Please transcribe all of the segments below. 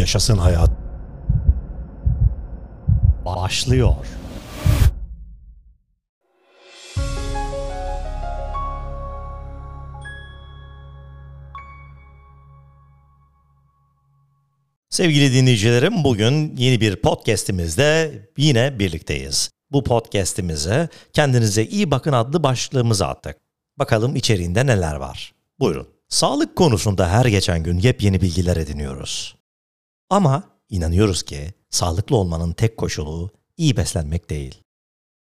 Yaşasın hayat. Başlıyor. Sevgili dinleyicilerim, bugün yeni bir podcast'imizde yine birlikteyiz. Bu podcast'imize "Kendinize iyi bakın" adlı başlığımızı attık. Bakalım içeriğinde neler var. Buyurun. Sağlık konusunda her geçen gün yepyeni bilgiler ediniyoruz. Ama inanıyoruz ki sağlıklı olmanın tek koşulu iyi beslenmek değil.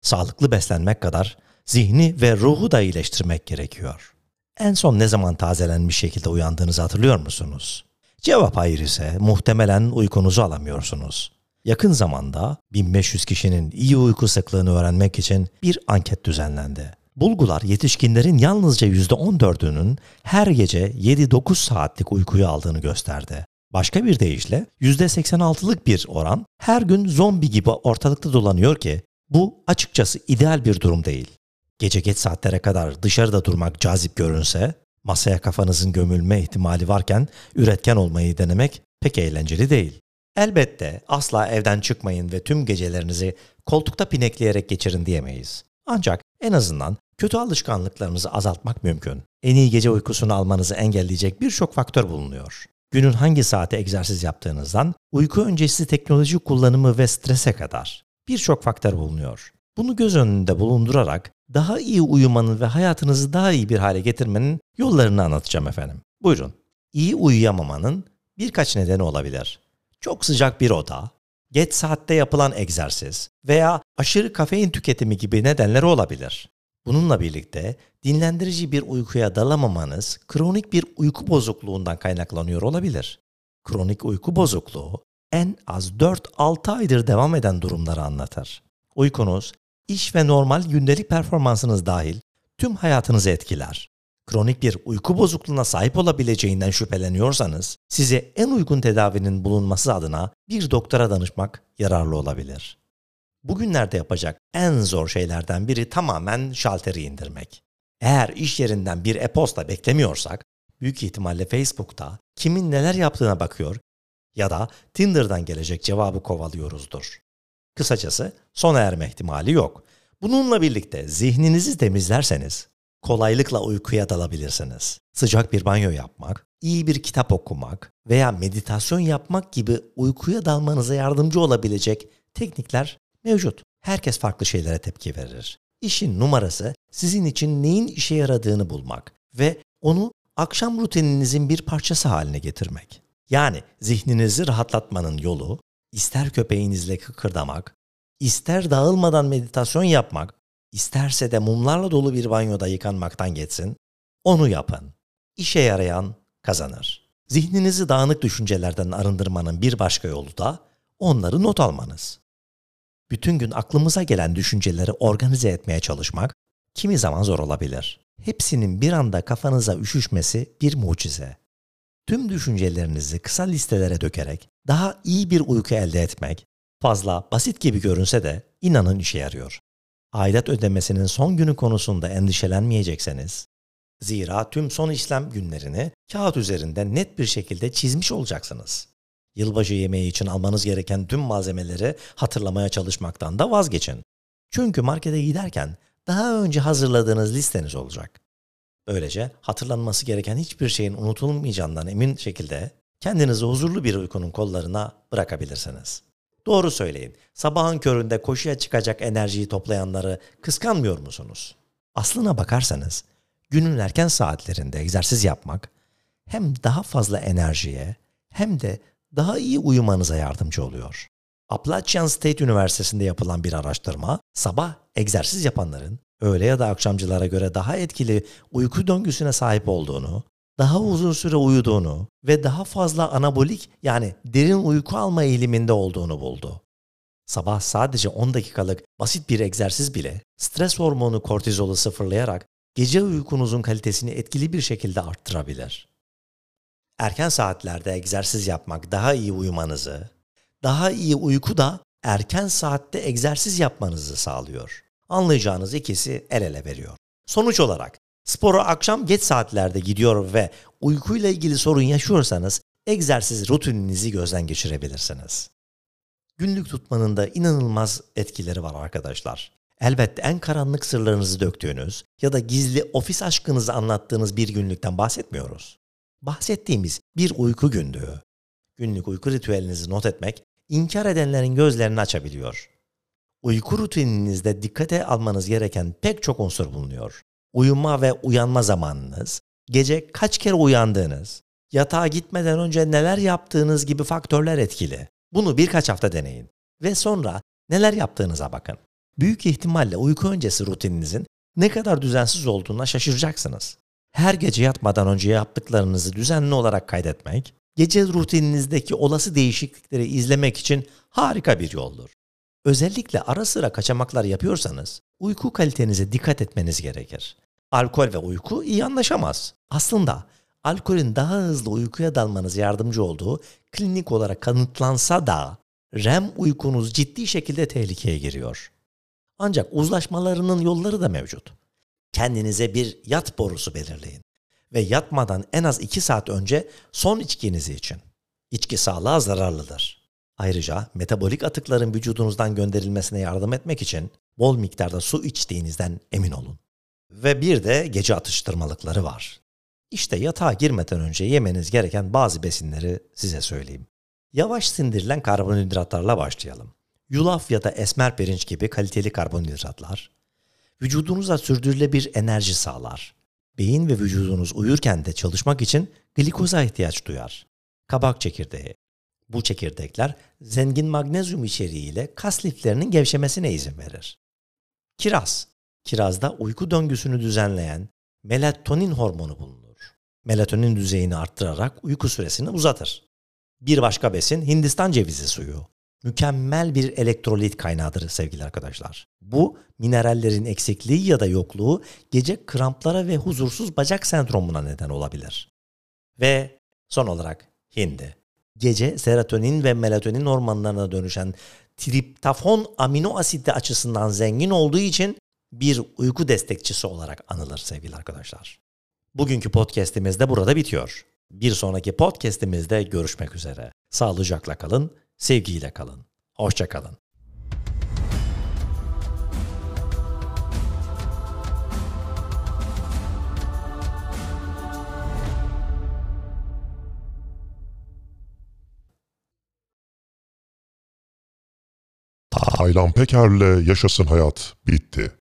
Sağlıklı beslenmek kadar zihni ve ruhu da iyileştirmek gerekiyor. En son ne zaman tazelenmiş şekilde uyandığınızı hatırlıyor musunuz? Cevap hayır ise muhtemelen uykunuzu alamıyorsunuz. Yakın zamanda 1500 kişinin iyi uyku sıklığını öğrenmek için bir anket düzenlendi. Bulgular yetişkinlerin yalnızca %14'ünün her gece 7-9 saatlik uykuyu aldığını gösterdi. Başka bir deyişle %86'lık bir oran her gün zombi gibi ortalıkta dolanıyor ki bu açıkçası ideal bir durum değil. Gece geç saatlere kadar dışarıda durmak cazip görünse, masaya kafanızın gömülme ihtimali varken üretken olmayı denemek pek eğlenceli değil. Elbette asla evden çıkmayın ve tüm gecelerinizi koltukta pinekleyerek geçirin diyemeyiz. Ancak en azından kötü alışkanlıklarınızı azaltmak mümkün. En iyi gece uykusunu almanızı engelleyecek birçok faktör bulunuyor. Günün hangi saate egzersiz yaptığınızdan, uyku öncesi teknoloji kullanımı ve strese kadar birçok faktör bulunuyor. Bunu göz önünde bulundurarak daha iyi uyumanın ve hayatınızı daha iyi bir hale getirmenin yollarını anlatacağım efendim. Buyurun. İyi uyuyamamanın birkaç nedeni olabilir. Çok sıcak bir oda, geç saatte yapılan egzersiz veya aşırı kafein tüketimi gibi nedenleri olabilir. Bununla birlikte dinlendirici bir uykuya dalamamanız kronik bir uyku bozukluğundan kaynaklanıyor olabilir. Kronik uyku bozukluğu en az 4-6 aydır devam eden durumları anlatır. Uykunuz, iş ve normal gündelik performansınız dahil tüm hayatınızı etkiler. Kronik bir uyku bozukluğuna sahip olabileceğinden şüpheleniyorsanız, size en uygun tedavinin bulunması adına bir doktora danışmak yararlı olabilir. Bugünlerde yapacak en zor şeylerden biri tamamen şalteri indirmek. Eğer iş yerinden bir e-posta beklemiyorsak, büyük ihtimalle Facebook'ta kimin neler yaptığına bakıyor ya da Tinder'dan gelecek cevabı kovalıyoruzdur. Kısacası sona erme ihtimali yok. Bununla birlikte zihninizi temizlerseniz kolaylıkla uykuya dalabilirsiniz. Sıcak bir banyo yapmak, iyi bir kitap okumak veya meditasyon yapmak gibi uykuya dalmanıza yardımcı olabilecek teknikler mevcut. Herkes farklı şeylere tepki verir. İşin numarası sizin için neyin işe yaradığını bulmak ve onu akşam rutininizin bir parçası haline getirmek. Yani zihninizi rahatlatmanın yolu, İster köpeğinizle kıkırdamak, ister dağılmadan meditasyon yapmak, isterse de mumlarla dolu bir banyoda yıkanmaktan geçsin, onu yapın. İşe yarayan kazanır. Zihninizi dağınık düşüncelerden arındırmanın bir başka yolu da onları not almanız. Bütün gün aklımıza gelen düşünceleri organize etmeye çalışmak kimi zaman zor olabilir. Hepsinin bir anda kafanıza üşüşmesi bir mucize. Tüm düşüncelerinizi kısa listelere dökerek daha iyi bir uyku elde etmek fazla basit gibi görünse de inanın işe yarıyor. Aidat ödemesinin son günü konusunda endişelenmeyecekseniz, zira tüm son işlem günlerini kağıt üzerinde net bir şekilde çizmiş olacaksınız. Yılbaşı yemeği için almanız gereken tüm malzemeleri hatırlamaya çalışmaktan da vazgeçin. Çünkü markete giderken daha önce hazırladığınız listeniz olacak. Böylece hatırlanması gereken hiçbir şeyin unutulmayacağından emin şekilde kendinizi huzurlu bir uykunun kollarına bırakabilirsiniz. Doğru söyleyin, sabahın köründe koşuya çıkacak enerjiyi toplayanları kıskanmıyor musunuz? Aslına bakarsanız, günün erken saatlerinde egzersiz yapmak hem daha fazla enerjiye hem de daha iyi uyumanıza yardımcı oluyor. Appalachian State Üniversitesi'nde yapılan bir araştırma, sabah egzersiz yapanların öğle ya da akşamcılara göre daha etkili uyku döngüsüne sahip olduğunu, daha uzun süre uyuduğunu ve daha fazla anabolik yani derin uyku alma eğiliminde olduğunu buldu. Sabah sadece 10 dakikalık basit bir egzersiz bile stres hormonu kortizolu sıfırlayarak gece uykunuzun kalitesini etkili bir şekilde arttırabilir. Erken saatlerde egzersiz yapmak daha iyi uyumanızı, daha iyi uyku da erken saatte egzersiz yapmanızı sağlıyor. Anlayacağınız ikisi el ele veriyor. Sonuç olarak spora akşam geç saatlerde gidiyor ve uykuyla ilgili sorun yaşıyorsanız egzersiz rutininizi gözden geçirebilirsiniz. Günlük tutmanın da inanılmaz etkileri var arkadaşlar. Elbette en karanlık sırlarınızı döktüğünüz ya da gizli ofis aşkınızı anlattığınız bir günlükten bahsetmiyoruz. Bahsettiğimiz bir uyku günlüğü. Günlük uyku ritüelinizi not etmek, inkar edenlerin gözlerini açabiliyor. Uyku rutininizde dikkate almanız gereken pek çok unsur bulunuyor. Uyuma ve uyanma zamanınız, gece kaç kere uyandığınız, yatağa gitmeden önce neler yaptığınız gibi faktörler etkili. Bunu birkaç hafta deneyin ve sonra neler yaptığınıza bakın. Büyük ihtimalle uyku öncesi rutininizin ne kadar düzensiz olduğuna şaşıracaksınız. Her gece yatmadan önce yaptıklarınızı düzenli olarak kaydetmek, gece rutininizdeki olası değişiklikleri izlemek için harika bir yoldur. Özellikle ara sıra kaçamaklar yapıyorsanız, uyku kalitenize dikkat etmeniz gerekir. Alkol ve uyku iyi anlaşamaz. Aslında alkolün daha hızlı uykuya dalmanıza yardımcı olduğu klinik olarak kanıtlansa da REM uykunuz ciddi şekilde tehlikeye giriyor. Ancak uzlaşmalarının yolları da mevcut. Kendinize bir yat borusu belirleyin ve yatmadan en az 2 saat önce son içkinizi için. İçki sağlığa zararlıdır. Ayrıca metabolik atıkların vücudunuzdan gönderilmesine yardım etmek için bol miktarda su içtiğinizden emin olun. Ve bir de gece atıştırmalıkları var. İşte yatağa girmeden önce yemeniz gereken bazı besinleri size söyleyeyim. Yavaş sindirilen karbonhidratlarla başlayalım. Yulaf ya da esmer pirinç gibi kaliteli karbonhidratlar vücudunuza sürdürülebilir enerji sağlar. Beyin ve vücudunuz uyurken de çalışmak için glikoza ihtiyaç duyar. Kabak çekirdeği. Bu çekirdekler zengin magnezyum içeriğiyle kas liflerinin gevşemesine izin verir. Kiraz. Kirazda uyku döngüsünü düzenleyen melatonin hormonu bulunur. Melatonin düzeyini arttırarak uyku süresini uzatır. Bir başka besin Hindistan cevizi suyu. Mükemmel bir elektrolit kaynağıdır sevgili arkadaşlar. Bu, minerallerin eksikliği ya da yokluğu gece kramplara ve huzursuz bacak sendromuna neden olabilir. Ve son olarak hindi. Gece serotonin ve melatonin hormonlarına dönüşen triptofan amino asidi açısından zengin olduğu için bir uyku destekçisi olarak anılır sevgili arkadaşlar. Bugünkü podcast'imiz de burada bitiyor. Bir sonraki podcast'imizde görüşmek üzere. Sağlıcakla kalın. Sevgiyle kalın. Hoşça kalın. Taylan Peker'le Yaşasın Hayat bitti.